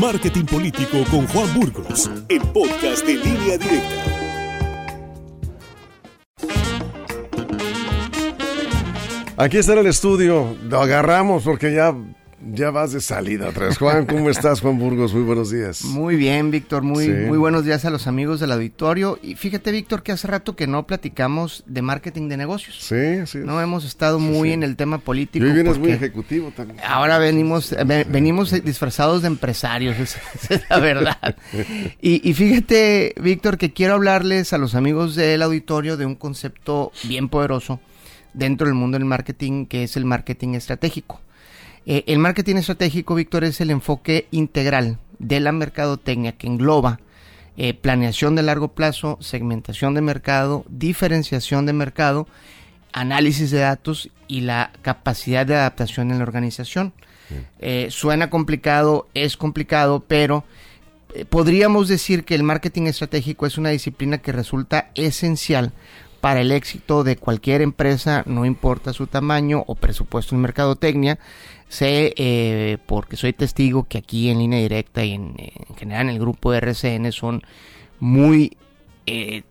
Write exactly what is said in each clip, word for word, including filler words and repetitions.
Marketing Político con Juan Burgos, el podcast de Línea Directa. Aquí está en el estudio, lo agarramos porque ya, ya vas de salida atrás. Juan, ¿cómo estás, Juan Burgos? Muy buenos días. Muy bien, Víctor, muy, sí. muy buenos días a los amigos del auditorio. Y fíjate, Víctor, que hace rato que no platicamos de marketing de negocios. Sí, sí. No hemos estado sí, muy sí. en el tema político. Y hoy vienes muy ejecutivo también. Ahora venimos, venimos disfrazados de empresarios, esa es la verdad. Y, y fíjate, Víctor, que quiero hablarles a los amigos del auditorio de un concepto bien poderoso dentro del mundo del marketing, que es el marketing estratégico. Eh, el marketing estratégico, Víctor, es el enfoque integral de la mercadotecnia que engloba eh, planeación de largo plazo, segmentación de mercado, diferenciación de mercado, análisis de datos y la capacidad de adaptación en la organización. Sí. Eh, suena complicado, es complicado, pero eh, podríamos decir que el marketing estratégico es una disciplina que resulta esencial para el éxito de cualquier empresa, no importa su tamaño o presupuesto en mercadotecnia. Sé, eh, porque soy testigo, que aquí en Línea Directa y en, en general en el grupo de R C N son muy eh,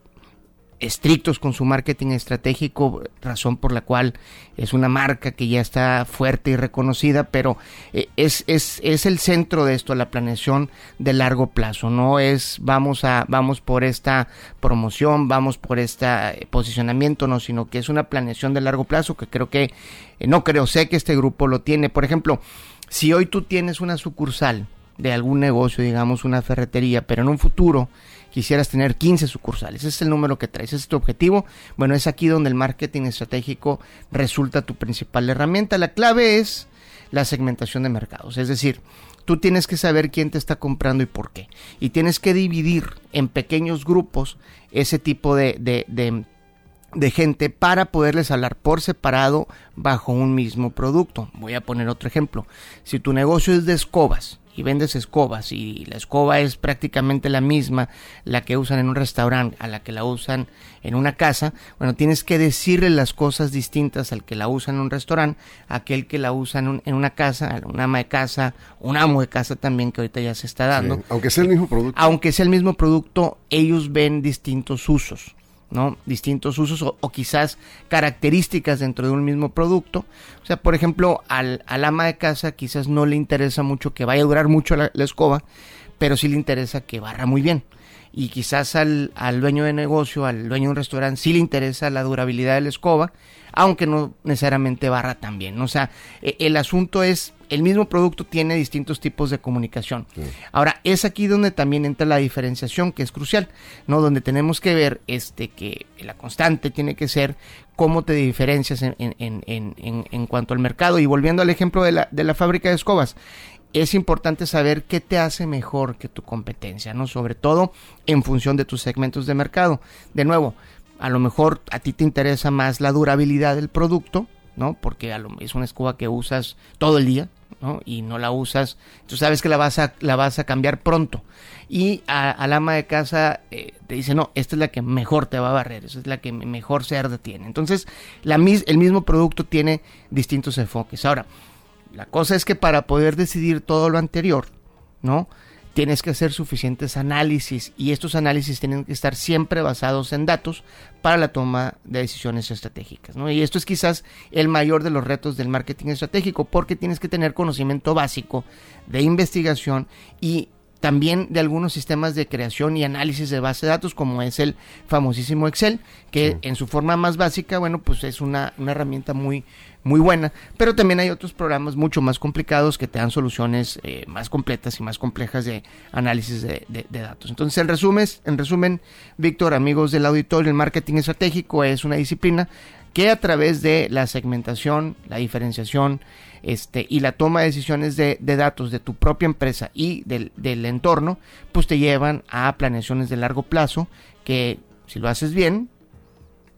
estrictos con su marketing estratégico, razón por la cual es una marca que ya está fuerte y reconocida, pero eh, es, es, es el centro de esto, la planeación de largo plazo. No es vamos a vamos por esta promoción, vamos por este posicionamiento, no, sino que es una planeación de largo plazo que creo que, eh, no creo, sé que este grupo lo tiene. Por ejemplo, si hoy tú tienes una sucursal de algún negocio, digamos una ferretería, pero en un futuro quisieras tener quince sucursales, ese es el número que traes, ese es tu objetivo, bueno, es aquí donde el marketing estratégico resulta tu principal herramienta. La clave es la segmentación de mercados, es decir, tú tienes que saber quién te está comprando y por qué, y tienes que dividir en pequeños grupos ese tipo de, de, de, de gente para poderles hablar por separado bajo un mismo producto. Voy a poner otro ejemplo. Si tu negocio es de escobas y vendes escobas, y la escoba es prácticamente la misma, la que usan en un restaurante a la que la usan en una casa, bueno, tienes que decirle las cosas distintas al que la usa en un restaurante, aquel que la usa en, un, en una casa, un ama de casa, un amo de casa también, que ahorita ya se está dando. Sí, aunque sea el mismo producto. Aunque sea el mismo producto, ellos ven distintos usos, ¿no? Distintos usos o, o quizás características dentro de un mismo producto. O sea, por ejemplo, al, al ama de casa quizás no le interesa mucho que vaya a durar mucho la, la escoba, pero sí le interesa que barra muy bien. Y quizás al, al dueño de negocio, al dueño de un restaurante, sí le interesa la durabilidad de la escoba, aunque no necesariamente barra tan bien. O sea, el asunto es, el mismo producto tiene distintos tipos de comunicación. Sí. Ahora, es aquí donde también entra la diferenciación, que es crucial, ¿no? Donde tenemos que ver este que la constante tiene que ser cómo te diferencias en, en, en, en, en cuanto al mercado. Y volviendo al ejemplo de la, de la fábrica de escobas, es importante saber qué te hace mejor que tu competencia, ¿no? Sobre todo en función de tus segmentos de mercado. De nuevo, a lo mejor a ti te interesa más la durabilidad del producto, ¿no? Porque a lo, es una escoba que usas todo el día, ¿no? Y no la usas, tú sabes que la vas a, la vas a cambiar pronto. Y al ama de casa eh, te dice, no, esta es la que mejor te va a barrer, esta es la que mejor cerda tiene. Entonces, la, el mismo producto tiene distintos enfoques. Ahora, la cosa es que para poder decidir todo lo anterior, ¿no? Tienes que hacer suficientes análisis, y estos análisis tienen que estar siempre basados en datos para la toma de decisiones estratégicas, ¿no? Y esto es quizás el mayor de los retos del marketing estratégico, porque tienes que tener conocimiento básico de investigación y también de algunos sistemas de creación y análisis de base de datos, como es el famosísimo Excel, que sí, en su forma más básica, bueno, pues es una, una herramienta muy, muy buena, pero también hay otros programas mucho más complicados que te dan soluciones eh, más completas y más complejas de análisis de, de, de datos. Entonces, en resumen, en resumen, Víctor, amigos del auditorio, el marketing estratégico es una disciplina que a través de la segmentación, la diferenciación este, y la toma de decisiones de, de datos de tu propia empresa y del, del entorno, pues te llevan a planeaciones de largo plazo que, si lo haces bien,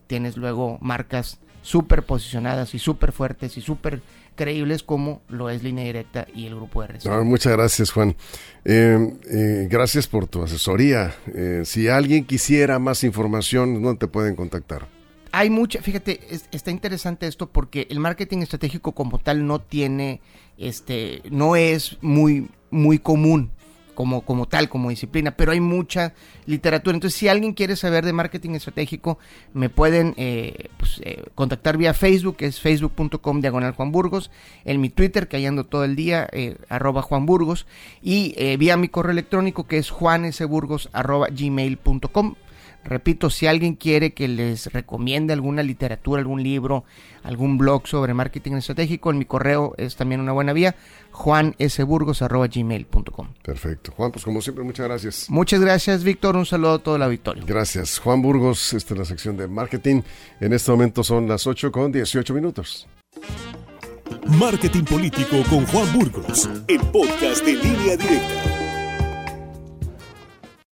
tienes luego marcas súper posicionadas y súper fuertes y súper creíbles, como lo es Línea Directa y el grupo R C N. No, muchas gracias, Juan. Eh, eh, gracias por tu asesoría. Eh, si alguien quisiera más información, ¿dónde te pueden contactar? Hay mucha, fíjate, es, está interesante esto, porque el marketing estratégico como tal no tiene, este, no es muy, muy común, como, como tal, como disciplina, pero hay mucha literatura. Entonces, si alguien quiere saber de marketing estratégico, me pueden eh, pues, eh, contactar vía Facebook, que es facebook.com diagonal Juan Burgos, en mi Twitter, que ahí ando todo el día, eh, arroba Juan Burgos, y eh, vía mi correo electrónico, que es juanesburgos arroba gmail.com. Repito, si alguien quiere que les recomiende alguna literatura, algún libro, algún blog sobre marketing estratégico, en mi correo es también una buena vía, juan ese burgos arroba gmail punto com. Perfecto. Juan, pues como siempre, muchas gracias. Muchas gracias, Víctor. Un saludo a todo el auditorio. Gracias. Juan Burgos, esta es la sección de marketing. En este momento son las ocho con dieciocho minutos. Marketing político con Juan Burgos, el podcast de Línea Directa.